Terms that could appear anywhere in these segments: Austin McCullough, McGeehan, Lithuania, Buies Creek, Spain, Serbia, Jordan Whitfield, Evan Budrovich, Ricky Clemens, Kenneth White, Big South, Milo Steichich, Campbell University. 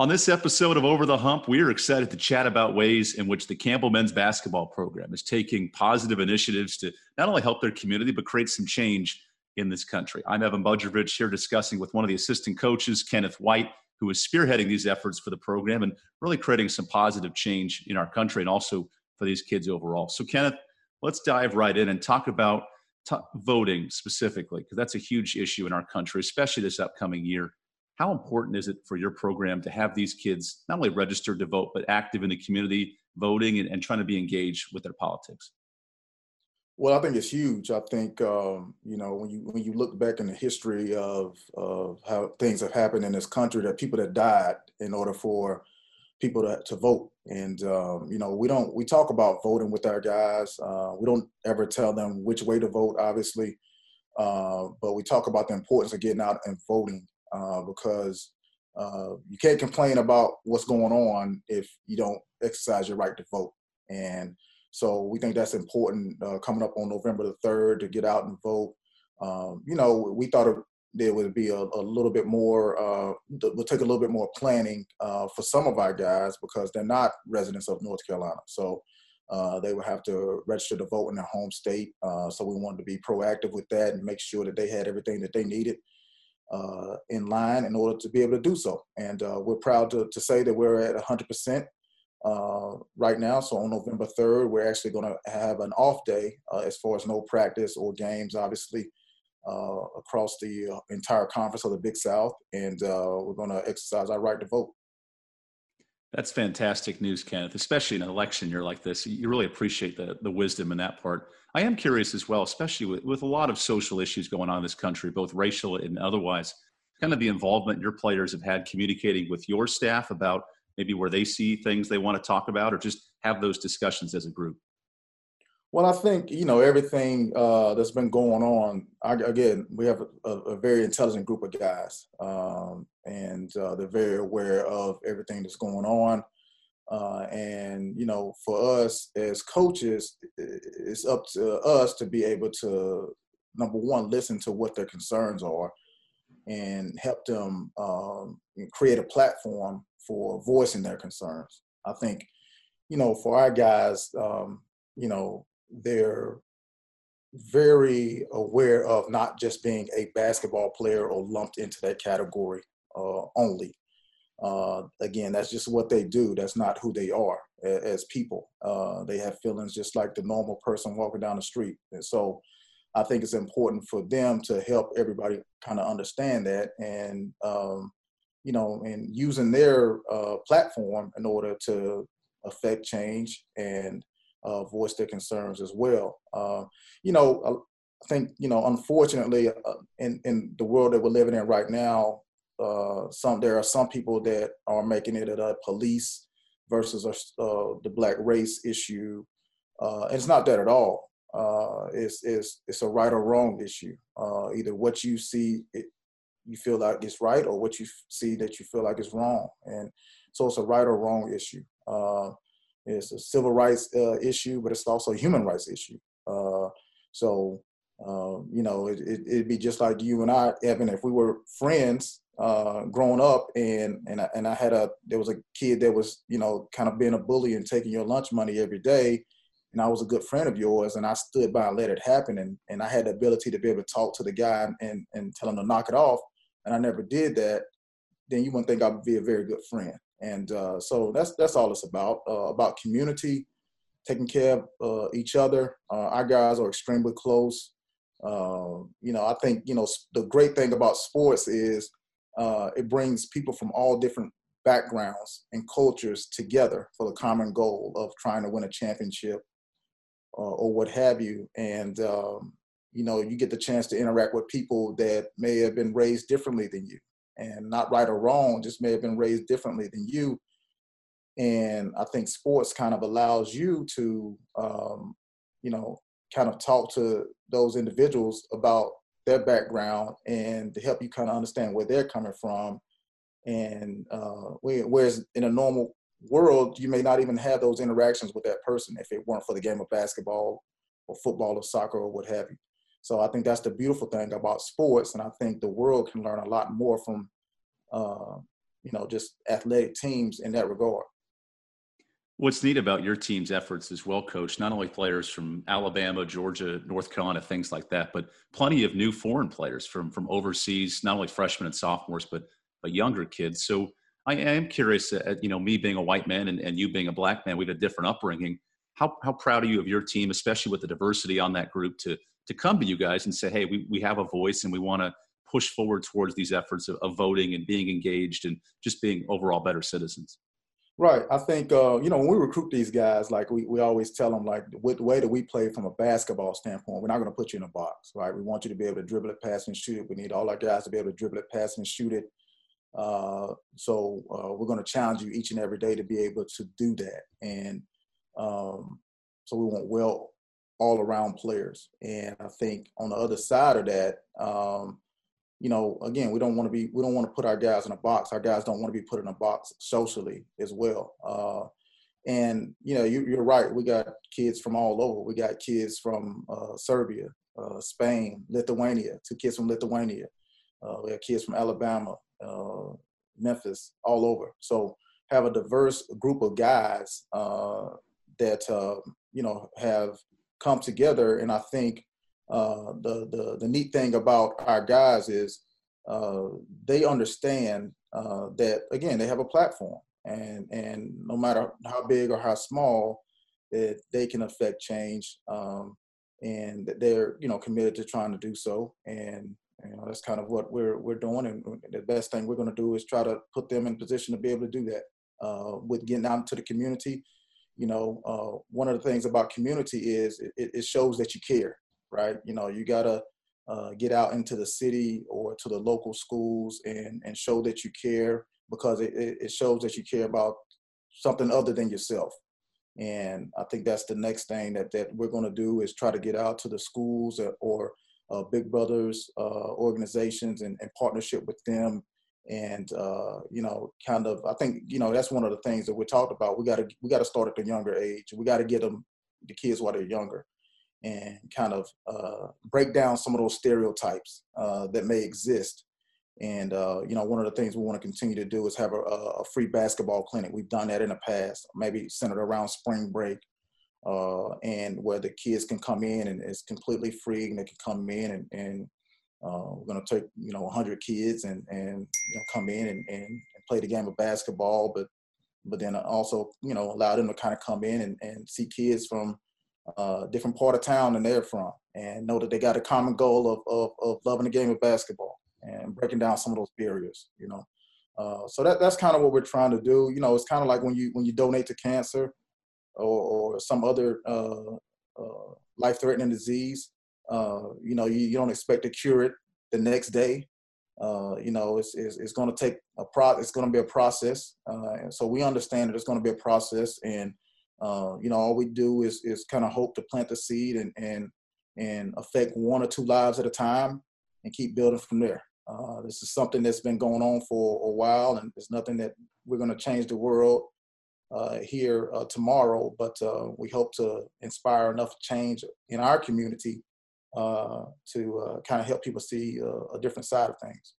On this episode of Over the Hump, we are excited to chat about ways in which the Campbell men's basketball program is taking positive initiatives to not only help their community, but create some change in this country. I'm Evan Budrovich, here discussing with one of the assistant coaches, Kenneth White, who is spearheading these efforts for the program and really creating some positive change in our country and also for these kids overall. So, Kenneth, let's dive right in and talk about voting specifically, because that's a huge issue in our country, especially this upcoming year. How important is it for your program to have these kids not only registered to vote, but active in the community, voting and trying to be engaged with their politics? Well, I think it's huge. I think, when you look back in the history of how things have happened in this country, that people that died in order for people to vote. And, we talk about voting with our guys. We don't ever tell them which way to vote, obviously. But we talk about the importance of getting out and voting. Because you can't complain about what's going on if you don't exercise your right to vote. And so we think that's important coming up on November the 3rd to get out and vote. We thought there would be a little bit more, we'll take a little bit more planning for some of our guys because they're not residents of North Carolina. So they would have to register to vote in their home state. So we wanted to be proactive with that and make sure that they had everything that they needed in line in order to be able to do so. And we're proud to say that we're at 100% right now. So on November 3rd, we're actually going to have an off day as far as no practice or games, obviously, across the entire conference of the Big South. And we're going to exercise our right to vote. That's fantastic news, Kenneth, especially in an election year like this. You really appreciate the wisdom in that part. I am curious as well, especially with a lot of social issues going on in this country, both racial and otherwise, kind of the involvement your players have had communicating with your staff about maybe where they see things they want to talk about or just have those discussions as a group. Well, I think, everything that's been going on, again, we have a very intelligent group of guys and they're very aware of everything that's going on. And for us as coaches, it's up to us to be able to, number one, listen to what their concerns are and help them create a platform for voicing their concerns. I think, for our guys, they're very aware of not just being a basketball player or lumped into that category only. Again, that's just what they do. That's not who they are as people. They have feelings just like the normal person walking down the street. And so I think it's important for them to help everybody kind of understand that and, and using their platform in order to affect change and voice their concerns as well. I think, unfortunately, in the world that we're living in right now, there are some people that are making it a police versus the black race issue. And it's not that at all. It's a right or wrong issue. Either what you see you feel like is right or what you see that you feel like is wrong. And so it's a right or wrong issue. It's a civil rights issue, but it's also a human rights issue. It'd be just like you and I, Evan, if we were friends growing up and I had there was a kid that was, kind of being a bully and taking your lunch money every day. And I was a good friend of yours and I stood by and let it happen. And I had the ability to be able to talk to the guy and tell him to knock it off. And I never did that. Then you wouldn't think I would be a very good friend. And so that's all it's about community, taking care of each other. Our guys are extremely close. I think, the great thing about sports is it brings people from all different backgrounds and cultures together for the common goal of trying to win a championship or what have you. And, you get the chance to interact with people that may have been raised differently than you. And not right or wrong, just may have been raised differently than you. And I think sports kind of allows you to, kind of talk to those individuals about their background and to help you kind of understand where they're coming from. And whereas in a normal world, you may not even have those interactions with that person if it weren't for the game of basketball or football or soccer or what have you. So I think that's the beautiful thing about sports, and I think the world can learn a lot more from, you know, just athletic teams in that regard. What's neat about your team's efforts as well, Coach, not only players from Alabama, Georgia, North Carolina, things like that, but plenty of new foreign players from overseas, not only freshmen and sophomores, but younger kids. So I am curious, you know, me being a white man and you being a black man, we have a different upbringing. How proud are you of your team, especially with the diversity on that group, to come to you guys and say, hey, we have a voice and we want to push forward towards these efforts of voting and being engaged and just being overall better citizens? Right. I think, you know, when we recruit these guys, like we always tell them, like, with the way that we play from a basketball standpoint, we're not going to put you in a box, right? We want you to be able to dribble it, pass, and shoot it. We need all our guys to be able to dribble it, pass, and shoot it. So we're going to challenge you each and every day to be able to do that. And so we want well all-around players. And I think on the other side of that, you know, again, we don't want to put our guys in a box. Our guys don't want to be put in a box socially as well. And, you know, you're right. We got kids from all over. We got kids from Serbia, Spain, Lithuania, 2 kids from Lithuania. We have kids from Alabama, Memphis, all over. So have a diverse group of guys that, you know, have come together. And I think, the neat thing about our guys is they understand that, again, they have a platform, and no matter how big or how small, that they can affect change, and that they're, you know, committed to trying to do so. And you know, that's kind of what we're doing, and the best thing we're going to do is try to put them in position to be able to do that with getting out into the community. You know, one of the things about community is it shows that you care. Right. You know, you got to get out into the city or to the local schools and show that you care, because it shows that you care about something other than yourself. And I think that's the next thing that we're going to do, is try to get out to the schools or Big Brothers organizations and partnership with them. And, you know, kind of, I think, you know, that's one of the things that we talked about. We got to start at the younger age. We got to get them, the kids, while they're younger, and kind of break down some of those stereotypes that may exist. And, you know, one of the things we want to continue to do is have a free basketball clinic. We've done that in the past, maybe centered around spring break, and where the kids can come in, and it's completely free, and they can come in and we're going to take, you know, 100 kids and you know, come in and play the game of basketball. But then also, you know, allow them to kind of come in and see kids from different part of town than they're from, and know that they got a common goal of loving the game of basketball and breaking down some of those barriers, you know. So that's kind of what we're trying to do. You know, it's kind of like when you donate to cancer or some other life-threatening disease, you know, you don't expect to cure it the next day. You know, it's going to take it's going to be a process. And so we understand that it's going to be a process, and you know, all we do is kind of hope to plant the seed and affect 1 or 2 lives at a time, and keep building from there. This is something that's been going on for a while, and it's nothing that we're going to change the world here tomorrow, but we hope to inspire enough change in our community to kind of help people see a different side of things.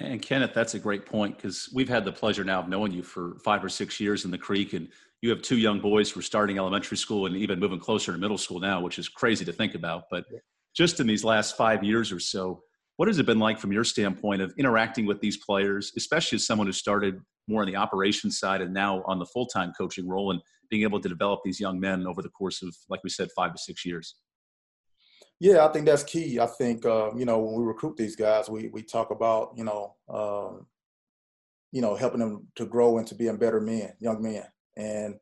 And Kenneth, that's a great point, because we've had the pleasure now of knowing you for 5 or 6 years in the Creek, and you have 2 young boys who are starting elementary school and even moving closer to middle school now, which is crazy to think about. But just in these last 5 years or so, what has it been like from your standpoint of interacting with these players, especially as someone who started more on the operations side and now on the full-time coaching role, and being able to develop these young men over the course of, like we said, 5 to 6 years? Yeah, I think that's key. I think, you know, when we recruit these guys, we talk about, you know, helping them to grow into being better men, young men. And,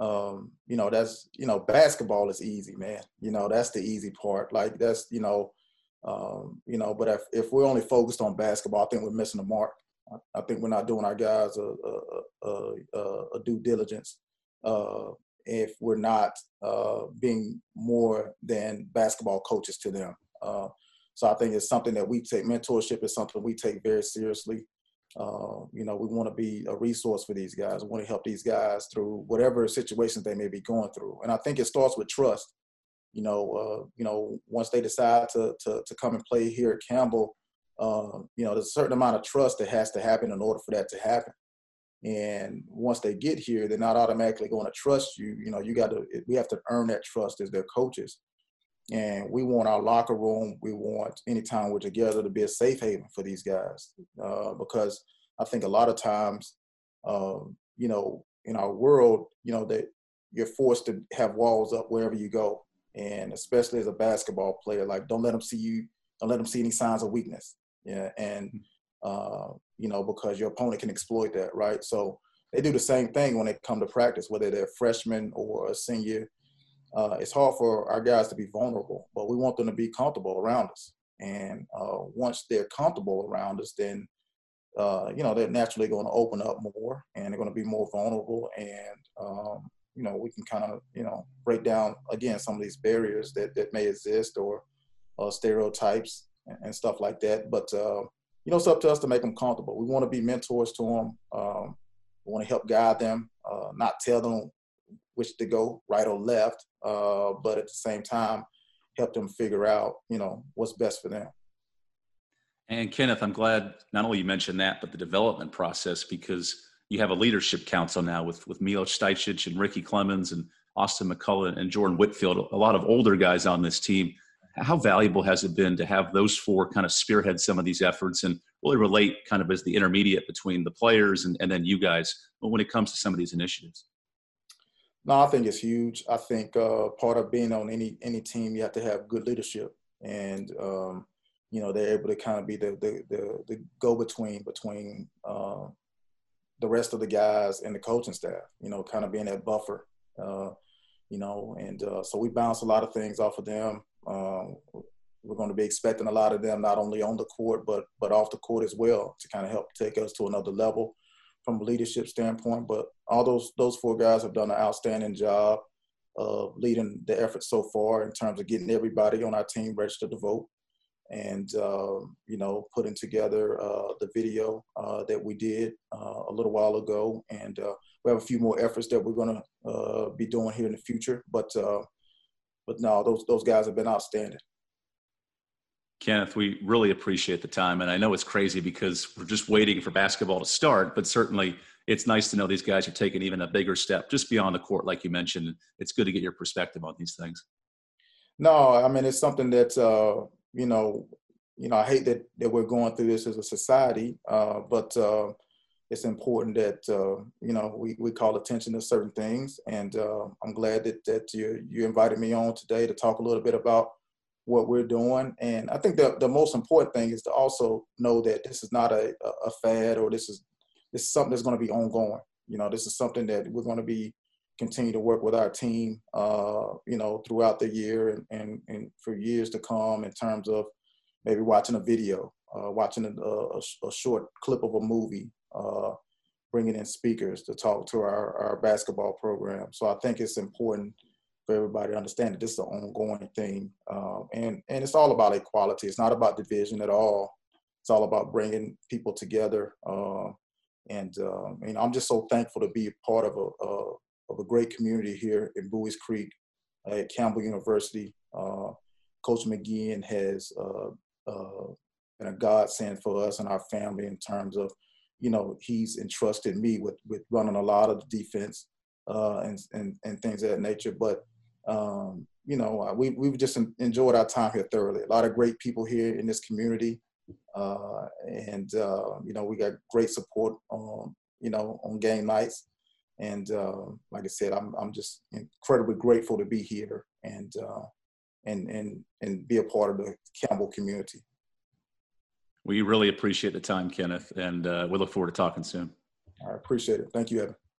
you know, that's, you know, basketball is easy, man. You know, that's the easy part. Like that's, you know, but if we're only focused on basketball, I think we're missing the mark. I think we're not doing our guys a due diligence. If we're not being more than basketball coaches to them. So I think it's something that we take, mentorship is something we take very seriously. You know, we want to be a resource for these guys. We want to help these guys through whatever situations they may be going through. And I think it starts with trust. You know, once they decide to come and play here at Campbell, There's a certain amount of trust that has to happen in order for that to happen. And once they get here, they're not automatically going to trust you. We have to earn that trust as their coaches. And we want our locker room, we want anytime we're together to be a safe haven for these guys. Because I think a lot of times, in our world, that you're forced to have walls up wherever you go. And especially as a basketball player, like, don't let them see you, don't let them see any signs of weakness. Yeah. And, because your opponent can exploit that, right? So they do the same thing when they come to practice, whether they're freshmen or a senior. It's hard for our guys to be vulnerable, but we want them to be comfortable around us. And once they're comfortable around us, then, they're naturally going to open up more and they're going to be more vulnerable. And, we can kind of, break down, again, some of these barriers that may exist or stereotypes and stuff like that. But, it's up to us to make them comfortable. We want to be mentors to them. We want to help guide them, not tell them which to go, right or left, but at the same time, help them figure out, what's best for them. And Kenneth, I'm glad not only you mentioned that, but the development process, because you have a leadership council now with Milo Steichich and Ricky Clemens and Austin McCullough and Jordan Whitfield, a lot of older guys on this team. How valuable has it been to have those four kind of spearhead some of these efforts and really relate kind of as the intermediate between the players and then you guys when it comes to some of these initiatives? No, I think it's huge. I think part of being on any team, you have to have good leadership, and they're able to kind of be the go-between between the rest of the guys and the coaching staff. Kind of being that buffer. So we bounce a lot of things off of them. We're going to be expecting a lot of them, not only on the court but off the court as well, to kind of help take us to another level from a leadership standpoint. But all those four guys have done an outstanding job of leading the effort so far in terms of getting everybody on our team registered to vote and, putting together the video that we did a little while ago. And we have a few more efforts that we're going to be doing here in the future. But no, those guys have been outstanding. Kenneth, we really appreciate the time. And I know it's crazy because we're just waiting for basketball to start, but certainly it's nice to know these guys are taking even a bigger step just beyond the court, like you mentioned. It's good to get your perspective on these things. No, I mean, it's something that, I hate that we're going through this as a society, but it's important that, we call attention to certain things. And I'm glad that you invited me on today to talk a little bit about what we're doing. And I think the most important thing is to also know that this is not a fad, or this is something that's going to be ongoing. This is something that we're going to be continue to work with our team, throughout the year and for years to come, in terms of maybe watching a video, watching a short clip of a movie, bringing in speakers to talk to our basketball program. So I think it's important for everybody to understand that this is an ongoing thing. And it's all about equality. It's not about division at all. It's all about bringing people together. I'm just so thankful to be part of a great community here in Buies Creek at Campbell University. Coach McGeehan has been a godsend for us and our family in terms of, he's entrusted me with running a lot of the defense, and things of that nature. But, we've just enjoyed our time here thoroughly. A lot of great people here in this community. We got great support on game nights. And like I said, I'm just incredibly grateful to be here and be a part of the Campbell community. We really appreciate the time, Kenneth, and we look forward to talking soon. I appreciate it. Thank you, Evan.